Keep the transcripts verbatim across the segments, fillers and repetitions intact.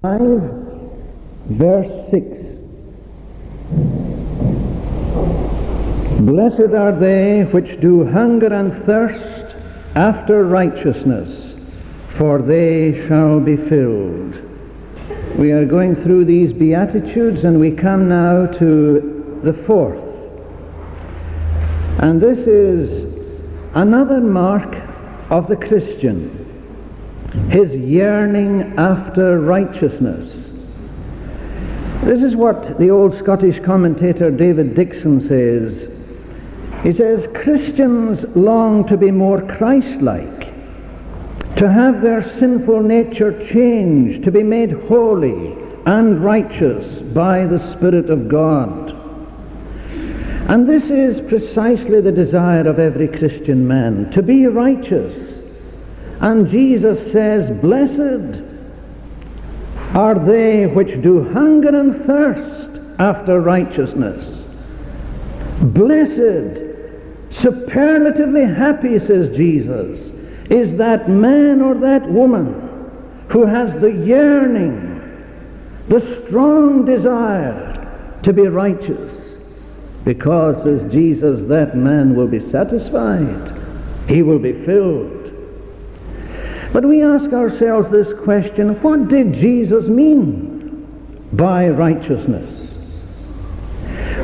five, verse six. Blessed are they which do hunger and thirst after righteousness, for they shall be filled. We are going through these Beatitudes, and we come now to the fourth. And this is another mark of the Christian, his yearning after righteousness. This is what the old Scottish commentator David Dixon says. He says, Christians long to be more Christ-like, to have their sinful nature changed, to be made holy and righteous by the Spirit of God. And this is precisely the desire of every Christian man, to be righteous. And Jesus says, blessed are they which do hunger and thirst after righteousness. Blessed, superlatively happy, says Jesus, is that man or that woman who has the yearning, the strong desire to be righteous. Because, says Jesus, that man will be satisfied. He will be filled. But we ask ourselves this question, what did Jesus mean by righteousness?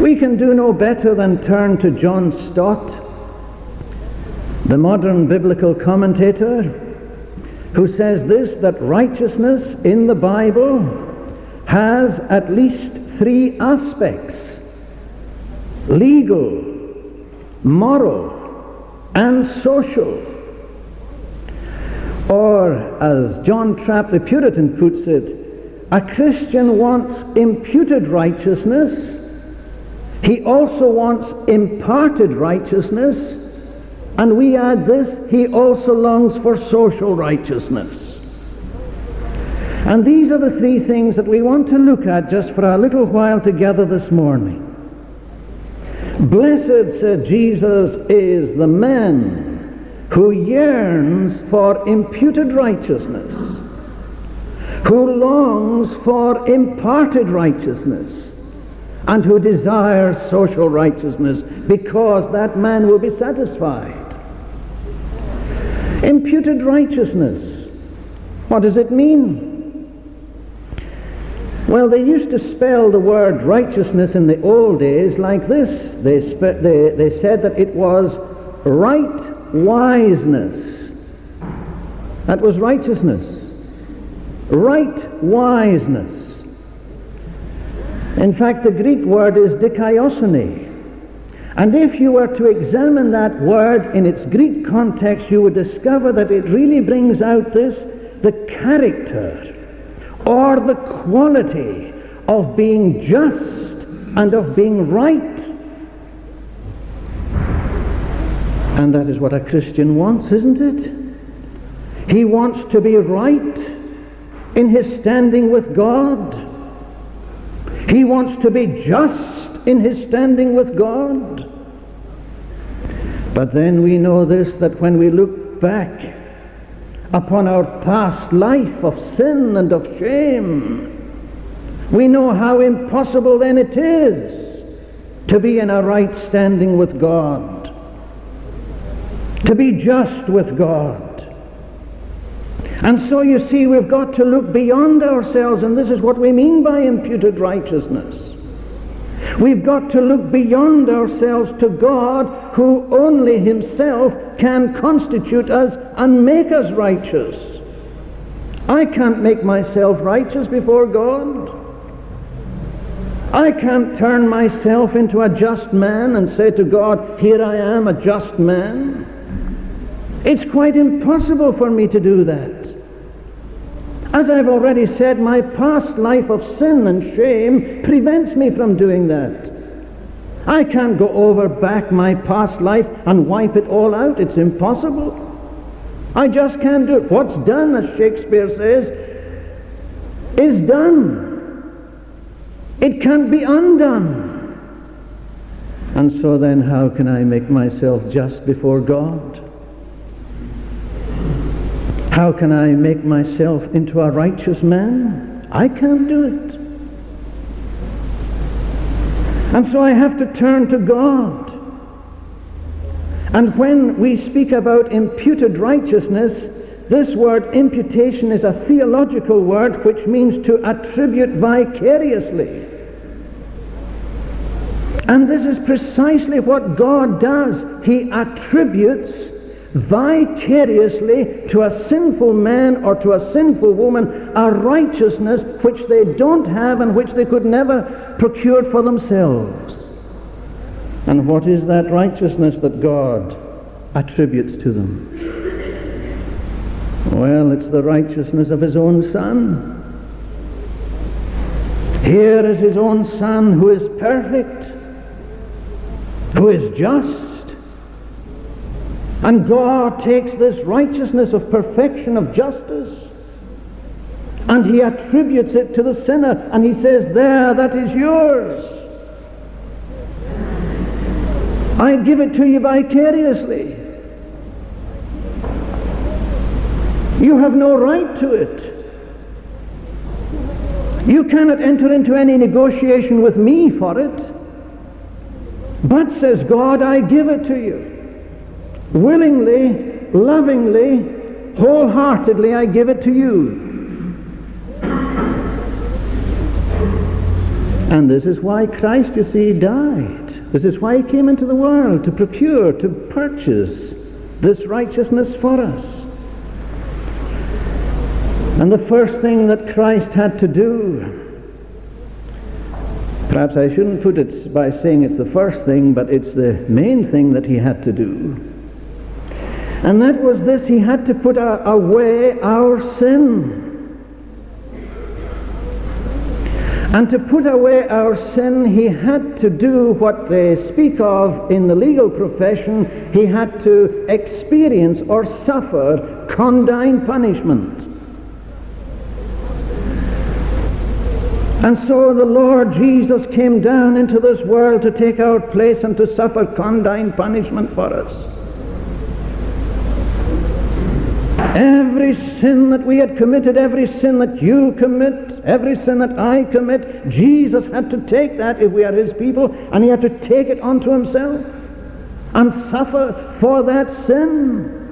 We can do no better than turn to John Stott, the modern biblical commentator, who says this, that righteousness in the Bible has at least three aspects: legal, moral, and social. Or, as John Trapp the Puritan puts it, a Christian wants imputed righteousness, he also wants imparted righteousness, and we add this, he also longs for social righteousness. And these are the three things that we want to look at just for a little while together this morning. Blessed, said Jesus, is the man who yearns for imputed righteousness, who longs for imparted righteousness, and who desires social righteousness, because that man will be satisfied. Imputed righteousness, what does it mean? Well, they used to spell the word righteousness in the old days like this. They, spe- they, they said that it was right wiseness. That was righteousness. Right wiseness. In fact, the Greek word is dikaiosyne. And if you were to examine that word in its Greek context, you would discover that it really brings out this, the character or the quality of being just and of being right. And that is what a Christian wants, isn't it? He wants to be right in his standing with God. He wants to be just in his standing with God. But then we know this, that when we look back upon our past life of sin and of shame, we know how impossible then it is to be in a right standing with God, to be just with God. And so you see, we've got to look beyond ourselves, and this is what we mean by imputed righteousness. We've got to look beyond ourselves to God, who only himself can constitute us and make us righteous. I can't make myself righteous before God. I can't turn myself into a just man and say to God, here I am, a just man. It's quite impossible for me to do that. As I've already said, my past life of sin and shame prevents me from doing that. I can't go over back my past life and wipe it all out. It's impossible. I just can't do it. What's done, as Shakespeare says, is done. It can't be undone. And so then, how can I make myself just before God? How can I make myself into a righteous man? I can't do it. And so I have to turn to God. And when we speak about imputed righteousness, this word imputation is a theological word which means to attribute vicariously. And this is precisely what God does. He attributes vicariously to a sinful man or to a sinful woman a righteousness which they don't have and which they could never procure for themselves. And what is that righteousness that God attributes to them? Well, it's the righteousness of his own Son. Here is his own Son who is perfect, who is just. And God takes this righteousness of perfection, of justice, and he attributes it to the sinner, and he says, there, that is yours. I give it to you vicariously. You have no right to it. You cannot enter into any negotiation with me for it. But, says God, I give it to you. Willingly, lovingly, wholeheartedly, I give it to you. And this is why Christ, you see, died. This is why he came into the world, to procure, to purchase this righteousness for us. And the first thing that Christ had to do, perhaps I shouldn't put it by saying it's the first thing, but it's the main thing that he had to do. And that was this: he had to put away our sin. And to put away our sin, he had to do what they speak of in the legal profession. He had to experience or suffer condign punishment. And so the Lord Jesus came down into this world to take our place and to suffer condign punishment for us. Every sin that we had committed, every sin that you commit, every sin that I commit, Jesus had to take that if we are his people, and he had to take it onto himself and suffer for that sin.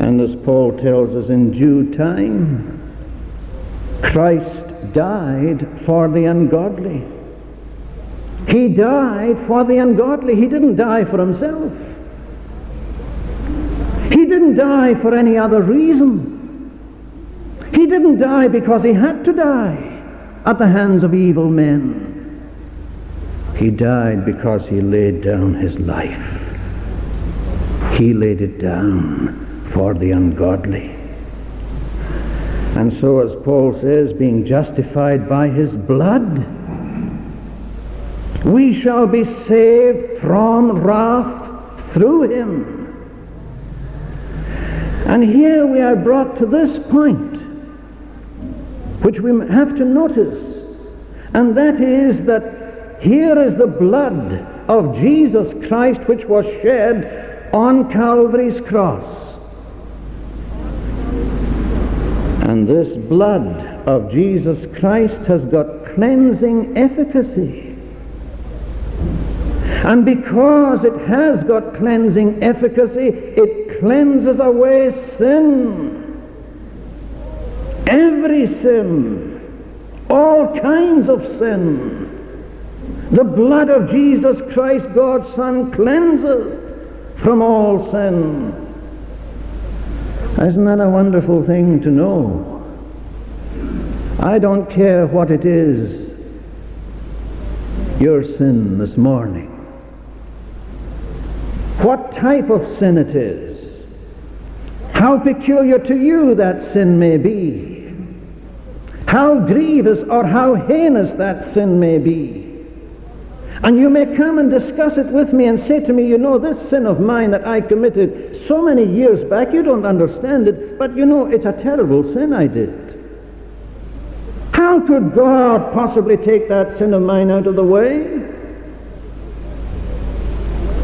And as Paul tells us, in due time, Christ died for the ungodly. He died for the ungodly. He didn't die for himself. He didn't die for any other reason. He didn't die because he had to die at the hands of evil men. He died because he laid down his life. He laid it down for the ungodly. And so, as Paul says, being justified by his blood, we shall be saved from wrath through him. And here we are brought to this point, which we have to notice, and that is that here is the blood of Jesus Christ which was shed on Calvary's cross. And this blood of Jesus Christ has got cleansing efficacy. And because it has got cleansing efficacy, it cleanses away sin. Every sin. All kinds of sin. The blood of Jesus Christ, God's Son, cleanseth from all sin. Isn't that a wonderful thing to know? I don't care what it is, your sin this morning, what type of sin it is, how peculiar to you that sin may be, how grievous or how heinous that sin may be. And you may come and discuss it with me and say to me, you know, this sin of mine that I committed so many years back, you don't understand it, but you know, it's a terrible sin I did. How could God possibly take that sin of mine out of the way?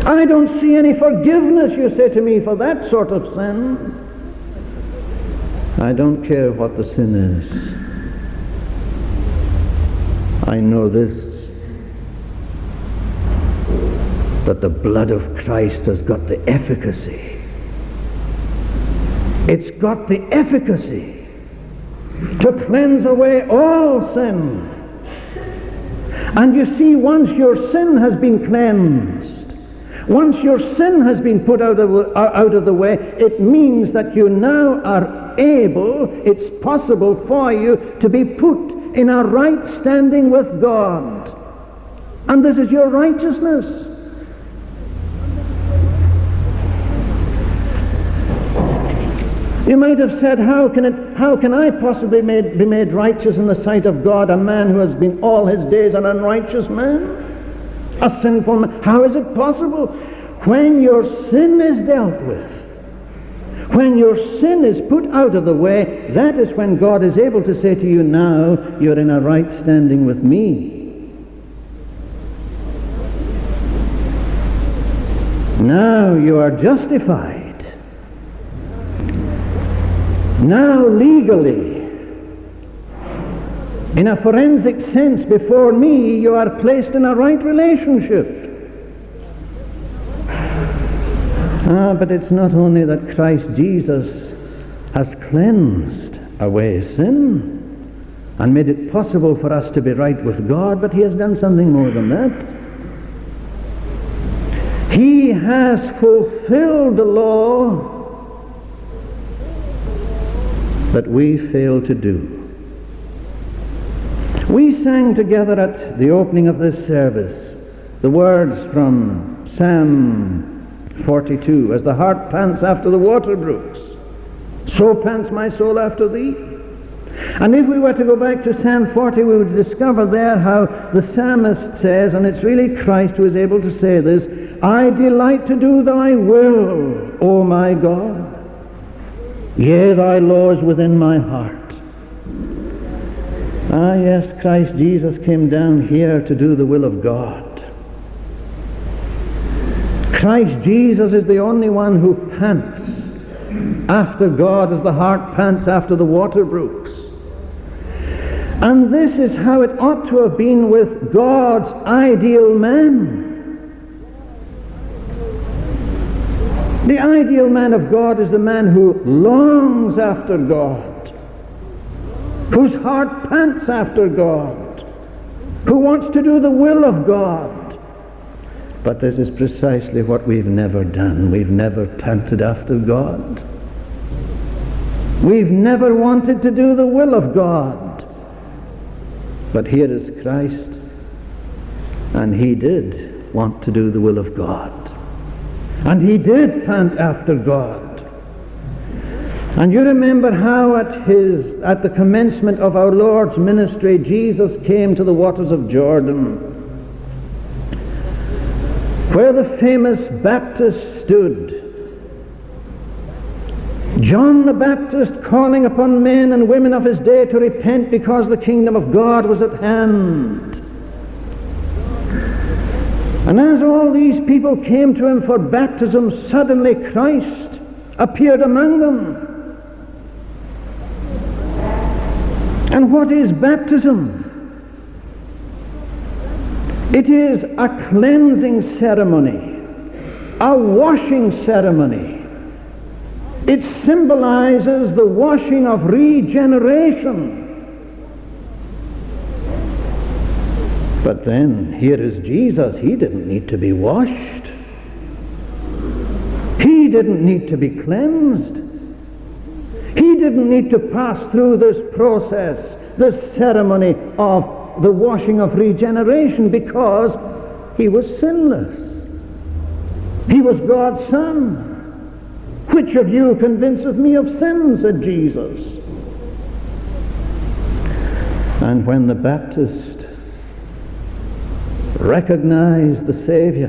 I don't see any forgiveness, you say to me, for that sort of sin. I don't care what the sin is. I know this, that the blood of Christ has got the efficacy. It's got the efficacy to cleanse away all sin. And you see, once your sin has been cleansed, once your sin has been put out of, out of the way, it means that you now are able, it's possible for you to be put in a right standing with God. And this is your righteousness. You might have said, how can it, how can I possibly made, be made righteous in the sight of God, a man who has been all his days an unrighteous man, a sinful man? How is it possible? When your sin is dealt with, when your sin is put out of the way, that is when God is able to say to you, now you're in a right standing with me. Now you are justified. Now legally, in a forensic sense, before me, you are placed in a right relationship. Ah, but it's not only that Christ Jesus has cleansed away sin and made it possible for us to be right with God, but he has done something more than that. He has fulfilled the law that we fail to do. We sang together at the opening of this service the words from Psalm forty-two, as the hart pants after the water brooks, so pants my soul after thee. And if we were to go back to Psalm forty, we would discover there how the psalmist says, and it's really Christ who is able to say this, I delight to do thy will, O my God. Yea, thy law is within my heart. Ah, yes, Christ Jesus came down here to do the will of God. Christ Jesus is the only one who pants after God as the hart pants after the water brooks. And this is how it ought to have been with God's ideal man. The ideal man of God is the man who longs after God, whose heart pants after God, who wants to do the will of God. But this is precisely what we've never done. We've never panted after God. We've never wanted to do the will of God. But here is Christ, and he did want to do the will of God. And he did pant after God. And you remember how at his, at the commencement of our Lord's ministry, Jesus came to the waters of Jordan, where the famous Baptist stood. John the Baptist calling upon men and women of his day to repent because the kingdom of God was at hand. And as all these people came to him for baptism, suddenly Christ appeared among them. And what is baptism? It is a cleansing ceremony, a washing ceremony. It symbolizes the washing of regeneration. But then, here is Jesus. He didn't need to be washed. He didn't need to be cleansed. He didn't need to pass through this process, this ceremony of the washing of regeneration, because he was sinless. He was God's Son. Which of you convinceth me of sin, said Jesus. And when the Baptist recognized the Savior,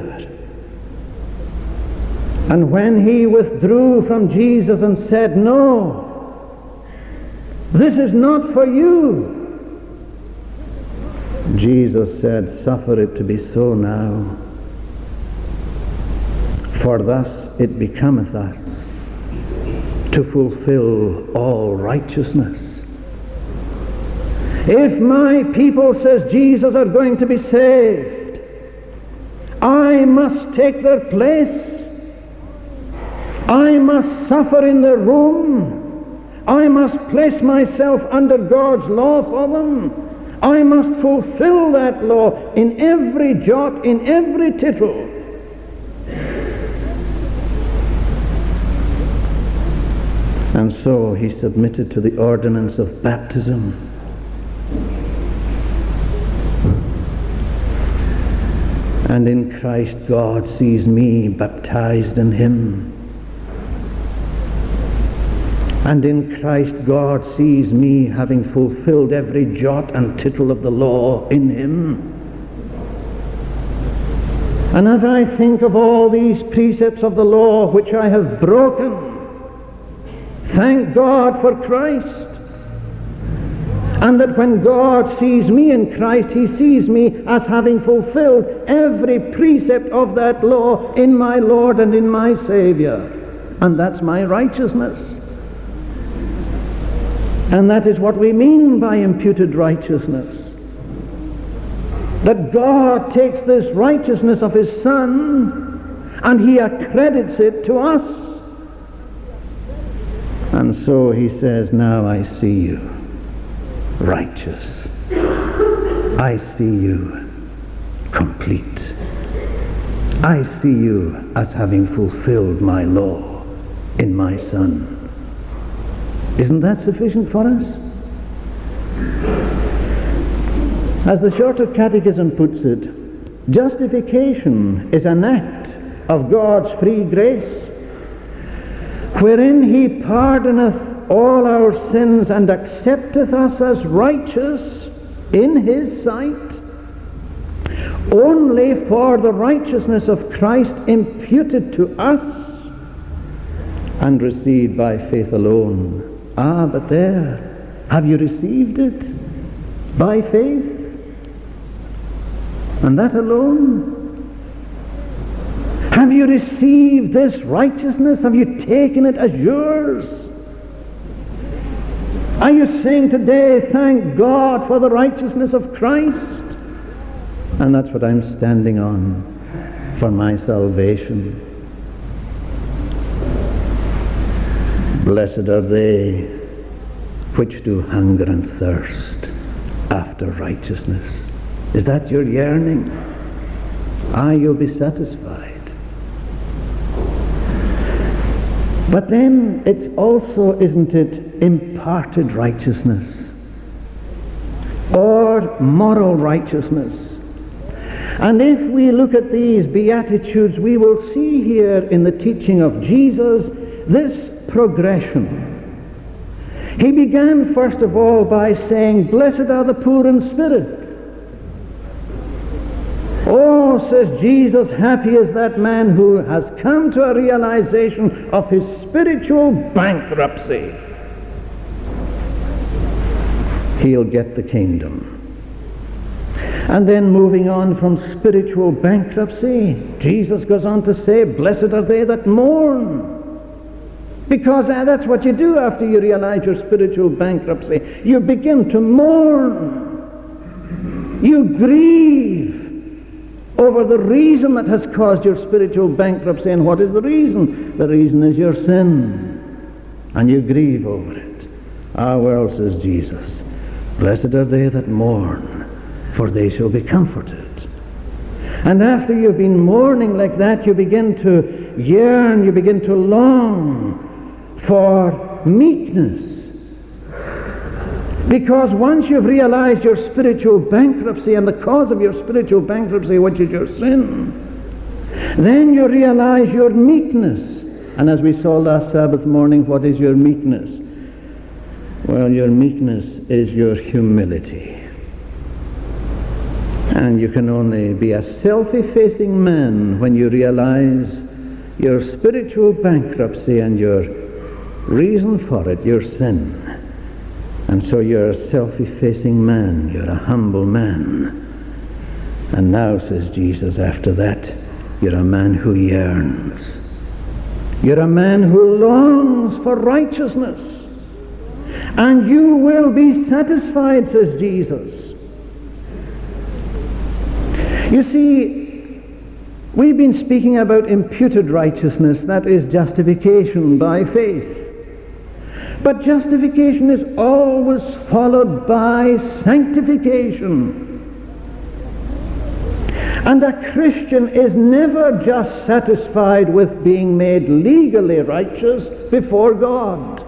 and when he withdrew from Jesus and said, no, this is not for you, Jesus said, suffer it to be so now, for thus it becometh us to fulfill all righteousness. If my people, says Jesus, are going to be saved, I must take their place. I must suffer in their room. I must place myself under God's law for them. I must fulfill that law in every jot, in every tittle. And so he submitted to the ordinance of baptism. And in Christ God sees me baptized in him. And in Christ God sees me having fulfilled every jot and tittle of the law in him. And as I think of all these precepts of the law which I have broken, thank God for Christ. And that when God sees me in Christ, he sees me as having fulfilled every precept of that law in my Lord and in my Savior. And that's my righteousness. And that is what we mean by imputed righteousness. That God takes this righteousness of his Son and he accredits it to us. And so he says, now I see you righteous. I see you complete. I see you as having fulfilled my law in my Son. Isn't that sufficient for us? As the Shorter Catechism puts it, justification is an act of God's free grace, wherein he pardoneth all our sins and accepteth us as righteous in his sight, only for the righteousness of Christ imputed to us and received by faith alone. Ah, but there, have you received it by faith? And that alone? Have you received this righteousness? Have you taken it as yours? Are you saying today, thank God for the righteousness of Christ? And that's what I'm standing on for my salvation. Blessed are they which do hunger and thirst after righteousness. Is that your yearning? Ah, you'll be satisfied. But then it's also, isn't it, imparted righteousness or moral righteousness. And if we look at these Beatitudes, we will see here in the teaching of Jesus this progression. He began first of all by saying, blessed are the poor in spirit. Oh, says Jesus, happy is that man who has come to a realization of his spiritual bankruptcy. He'll get the kingdom. And then moving on from spiritual bankruptcy, Jesus goes on to say, blessed are they that mourn. Because that's what you do after you realize your spiritual bankruptcy. You begin to mourn. You grieve over the reason that has caused your spiritual bankruptcy. And what is the reason? The reason is your sin. And you grieve over it. Ah, well, says Jesus, blessed are they that mourn, for they shall be comforted. And after you've been mourning like that, you begin to yearn, you begin to long for meekness. Because once you've realized your spiritual bankruptcy and the cause of your spiritual bankruptcy, which is your sin, then you realize your meekness. And as we saw last Sabbath morning, what is your meekness? Well, your meekness is your humility. And you can only be a self-effacing man when you realize your spiritual bankruptcy and your reason for it, your sin. And so you're a self-effacing man, you're a humble man. And now, says Jesus, after that, you're a man who yearns. You're a man who longs for righteousness. And you will be satisfied, says Jesus. You see, we've been speaking about imputed righteousness, that is justification by faith. But justification is always followed by sanctification. And a Christian is never just satisfied with being made legally righteous before God.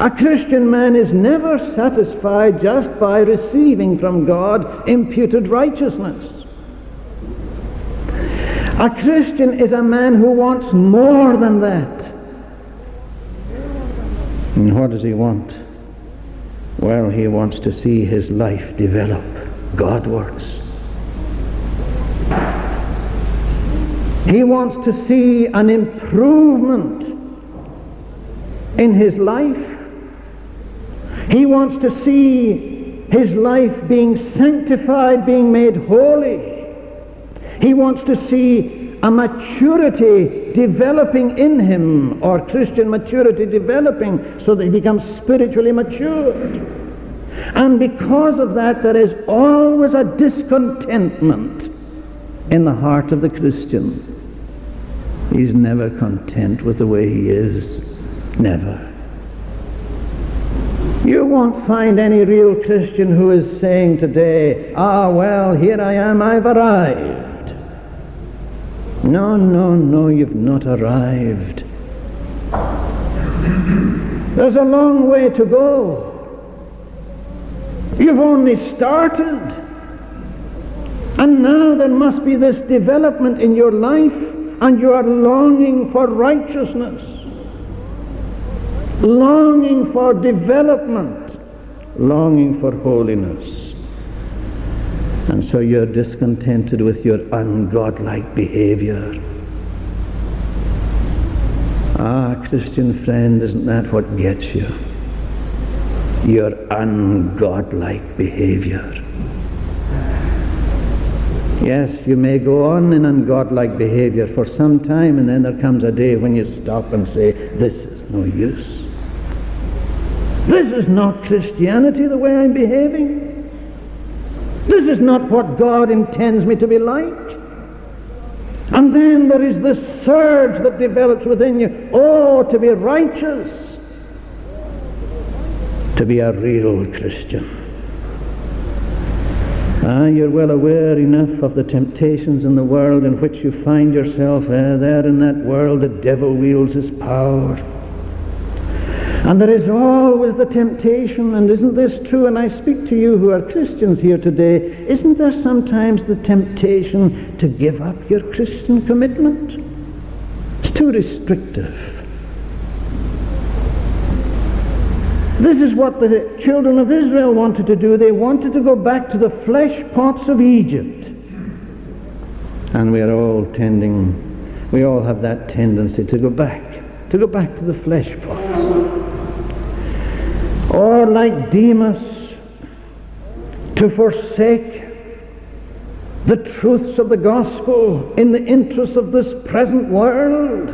A Christian man is never satisfied just by receiving from God imputed righteousness. A Christian is a man who wants more than that. And what does he want? Well, he wants to see his life develop Godwards. He wants to see an improvement in his life. He wants to see his life being sanctified, being made holy. He wants to see a maturity developing in him, or Christian maturity developing, so that he becomes spiritually matured. And because of that, there is always a discontentment in the heart of the Christian. He's never content with the way he is. Never. You won't find any real Christian who is saying today, ah, well, here I am, I've arrived. No, no, no, you've not arrived. There's a long way to go. You've only started. And now there must be this development in your life, and you are longing for righteousness, longing for development, longing for holiness. And so you're discontented with your ungodlike behavior. Ah, Christian friend, isn't that what gets you? Your ungodlike behavior. Yes, you may go on in ungodlike behavior for some time, and then there comes a day when you stop and say, this is no use. This is not Christianity, the way I'm behaving. This is not what God intends me to be like. And then there is this surge that develops within you. Oh, to be righteous. To be a real Christian. Ah, you're well aware enough of the temptations in the world in which you find yourself. Ah, there in that world the devil wields his power. And there is always the temptation, and isn't this true? And I speak to you who are Christians here today. Isn't there sometimes the temptation to give up your Christian commitment? It's too restrictive. This is what the children of Israel wanted to do. They wanted to go back to the flesh pots of Egypt. And we are all tending, we all have that tendency to go back, to go back to the flesh pots. Or like Demas, to forsake the truths of the gospel in the interests of this present world,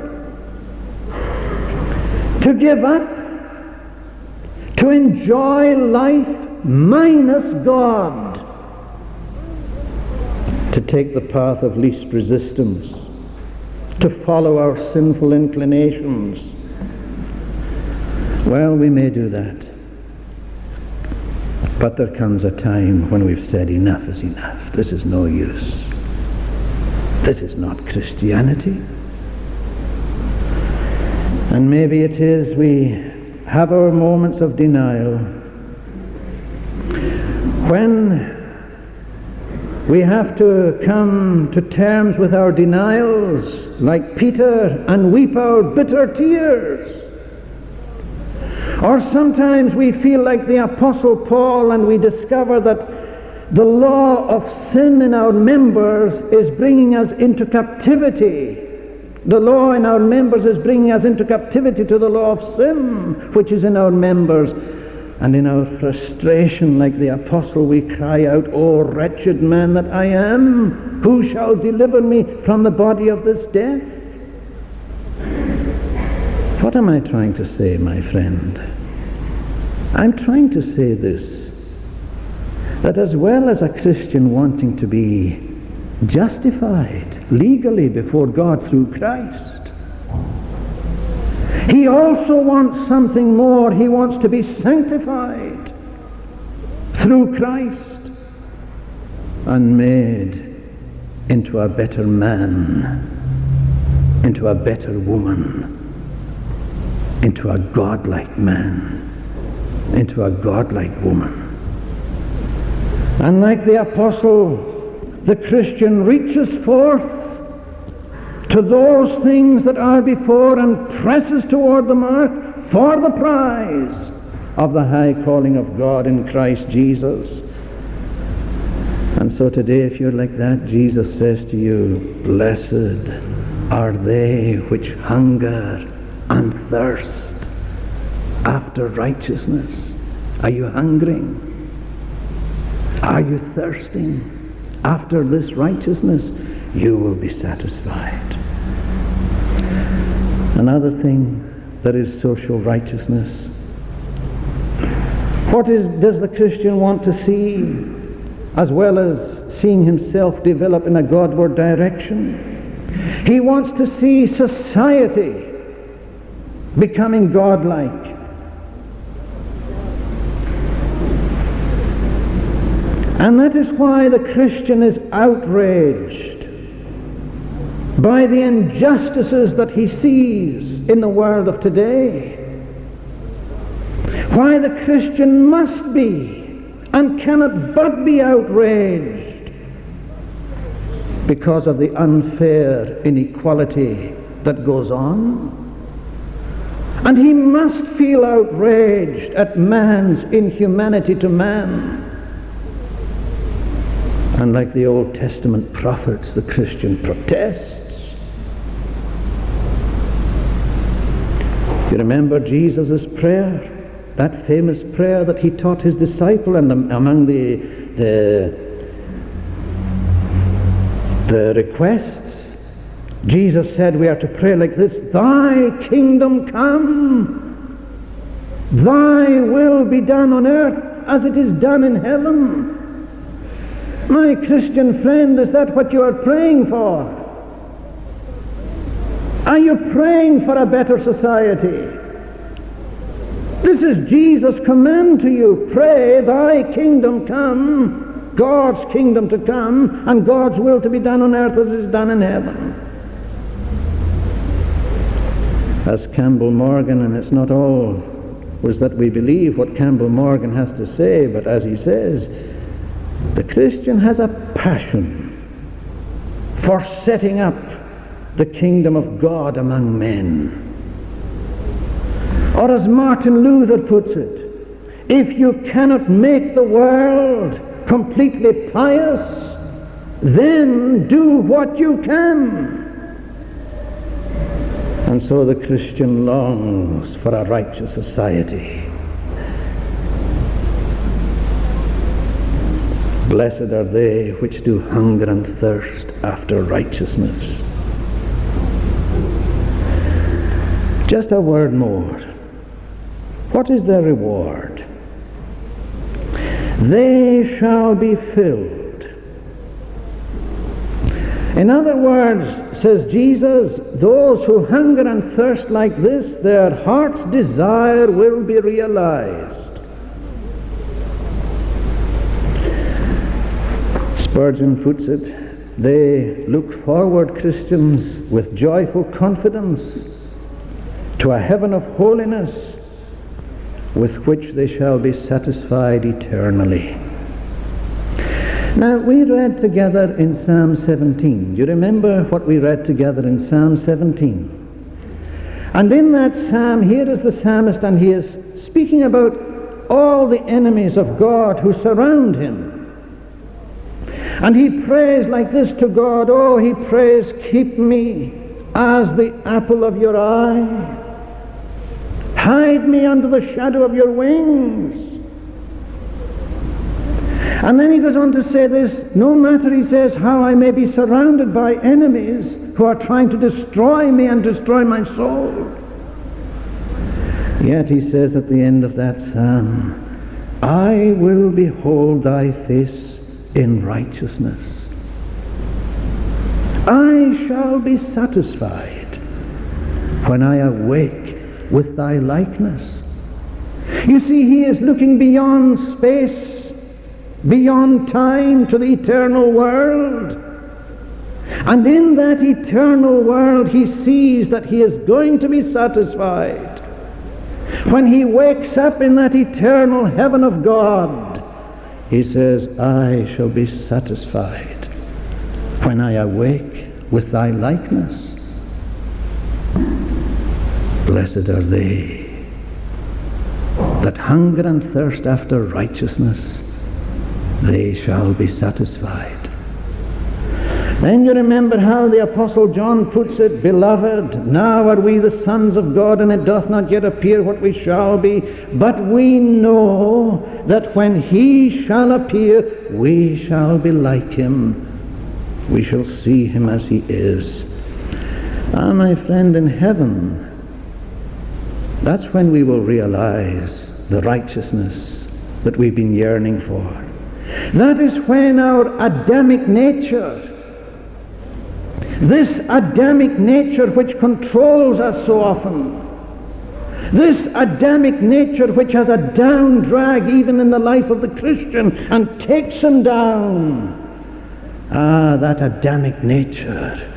to give up, to enjoy life minus God, to take the path of least resistance, to follow our sinful inclinations. Well, we may do that. But there comes a time when we've said enough is enough. This is no use. This is not Christianity. And maybe it is we have our moments of denial. When we have to come to terms with our denials, like Peter, and weep our bitter tears. Or sometimes we feel like the Apostle Paul, and we discover that the law of sin in our members is bringing us into captivity. The law in our members is bringing us into captivity to the law of sin, which is in our members. And in our frustration, like the Apostle, we cry out, "O wretched man that I am, who shall deliver me from the body of this death?" What am I trying to say, my friend? I'm trying to say this, that as well as a Christian wanting to be justified legally before God through Christ, he also wants something more. He wants to be sanctified through Christ and made into a better man, into a better woman, into a godlike man, into a godlike woman. And like the apostle, the Christian reaches forth to those things that are before and presses toward the mark for the prize of the high calling of God in Christ Jesus. And so today, if you're like that, Jesus says to you, "Blessed are they which hunger and thirst after righteousness." Are you hungering? Are you thirsting after this righteousness? You will be satisfied. Another thing that is social righteousness. What is, does the Christian want to see, as well as seeing himself develop in a Godward direction? He wants to see society becoming godlike. And that is why the Christian is outraged by the injustices that he sees in the world of today. Why the Christian must be and cannot but be outraged because of the unfair inequality that goes on. And he must feel outraged at man's inhumanity to man. And like the Old Testament prophets, the Christian protests. You remember Jesus' prayer, that famous prayer that he taught his disciple, and among the, the, the requests, Jesus said we are to pray like this: "Thy kingdom come, thy will be done on earth as it is done in heaven." My Christian friend, is that what you are praying for? Are you praying for a better society? This is Jesus' command to you: pray, thy kingdom come, God's kingdom to come, and God's will to be done on earth as it is done in heaven. As Campbell Morgan, and it's not all was that we believe what Campbell Morgan has to say, but as he says, the Christian has a passion for setting up the kingdom of God among men. Or as Martin Luther puts it, if you cannot make the world completely pious, then do what you can. And so the Christian longs for a righteous society. Blessed are they which do hunger and thirst after righteousness. Just a word more. What is their reward? They shall be filled. In other words, says Jesus, those who hunger and thirst like this, their heart's desire will be realized. Spurgeon puts it, they look forward, Christians, with joyful confidence to a heaven of holiness with which they shall be satisfied eternally. Now, we read together in Psalm seventeen. Do you remember what we read together in Psalm seventeen? And in that psalm, here is the psalmist, and he is speaking about all the enemies of God who surround him. And he prays like this to God. Oh, he prays, keep me as the apple of your eye. Hide me under the shadow of your wings. And then he goes on to say this, no matter, he says, how I may be surrounded by enemies who are trying to destroy me and destroy my soul. Yet he says at the end of that psalm, I will behold thy face in righteousness. I shall be satisfied when I awake with thy likeness. You see, he is looking beyond space, beyond time, to the eternal world. And in that eternal world he sees that he is going to be satisfied. When he wakes up in that eternal heaven of God, he says, I shall be satisfied when I awake with thy likeness. Blessed are they that hunger and thirst after righteousness, they shall be satisfied. Then you remember how the Apostle John puts it, Beloved, now are we the sons of God, and it doth not yet appear what we shall be, but we know that when he shall appear, we shall be like him. We shall see him as he is. Ah, my friend, in heaven, that's when we will realize the righteousness that we've been yearning for. That is when our Adamic nature, this Adamic nature which controls us so often, this Adamic nature which has a down drag even in the life of the Christian and takes him down, ah, that Adamic nature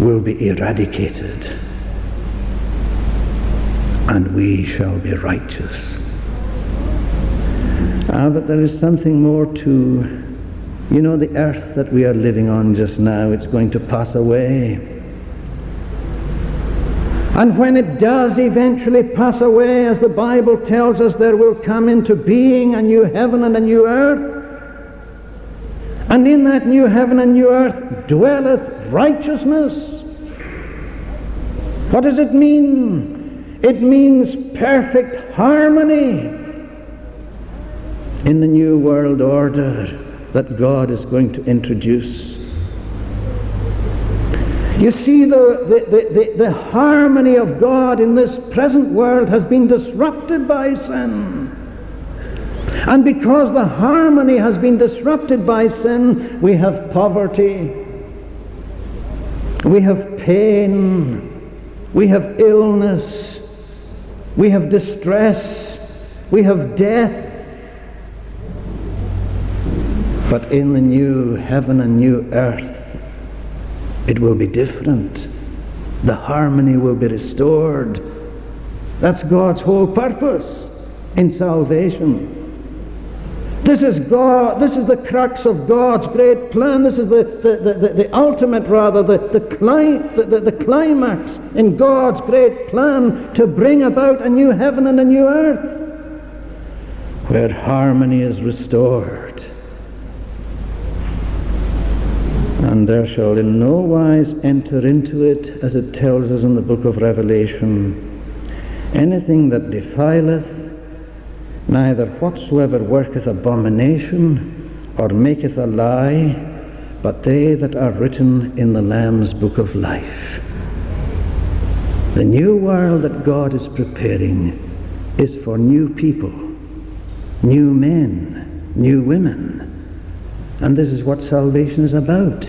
will be eradicated, and we shall be righteous. Ah, but there is something more to. You know, the earth that we are living on just now, it's going to pass away. And when it does eventually pass away, as the Bible tells us, there will come into being a new heaven and a new earth. And in that new heaven and new earth dwelleth righteousness. What does it mean? It means perfect harmony in the new world order that God is going to introduce. You see, the, the, the, the harmony of God in this present world has been disrupted by sin. And because the harmony has been disrupted by sin, we have poverty, we have pain, we have illness, we have distress, we have death. But in the new heaven and new earth, it will be different. The harmony will be restored. That's God's whole purpose in salvation. This is God. This is the crux of God's great plan. This is the, the, the, the ultimate, rather, the, the, cli- the, the, the climax in God's great plan to bring about a new heaven and a new earth where harmony is restored. And there shall in no wise enter into it, as it tells us in the book of Revelation, anything that defileth, neither whatsoever worketh abomination, or maketh a lie, but they that are written in the Lamb's book of life. The new world that God is preparing is for new people, new men, new women. And this is what salvation is about.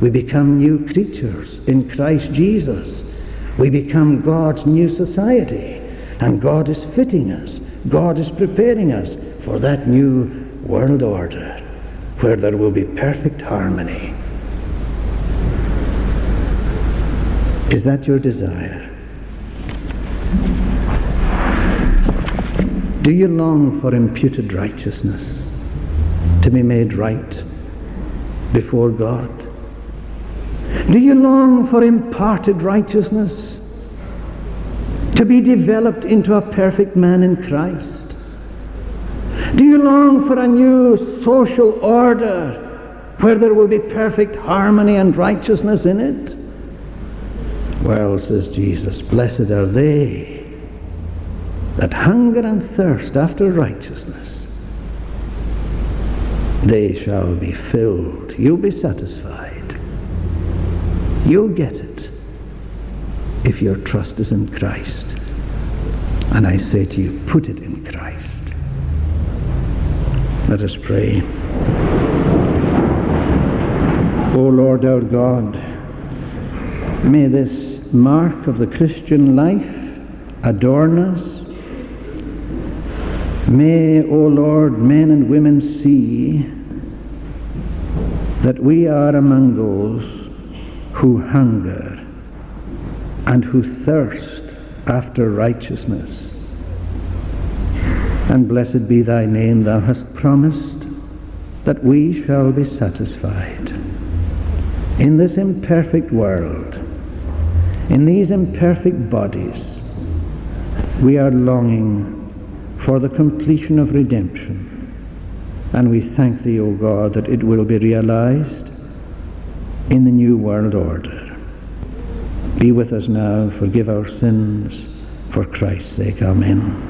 We become new creatures in Christ Jesus. We become God's new society. And God is fitting us. God is preparing us for that new world order where there will be perfect harmony. Is that your desire? Do you long for imputed righteousness, to be made right before God? Do you long for imparted righteousness, to be developed into a perfect man in Christ? Do you long for a new social order where there will be perfect harmony and righteousness in it? Well, says Jesus, blessed are they that hunger and thirst after righteousness, they shall be filled. You'll be satisfied. You'll get it if your trust is in Christ. And I say to you, put it in Christ. Let us pray. O Lord our God, may this mark of the Christian life adorn us. May, O Lord, men and women see that we are among those who hunger and who thirst after righteousness. And blessed be thy name, thou hast promised that we shall be satisfied. In this imperfect world, in these imperfect bodies, we are longing for the completion of redemption. And we thank thee, O God, that it will be realized in the new world order. Be with us now, forgive our sins, for Christ's sake. Amen.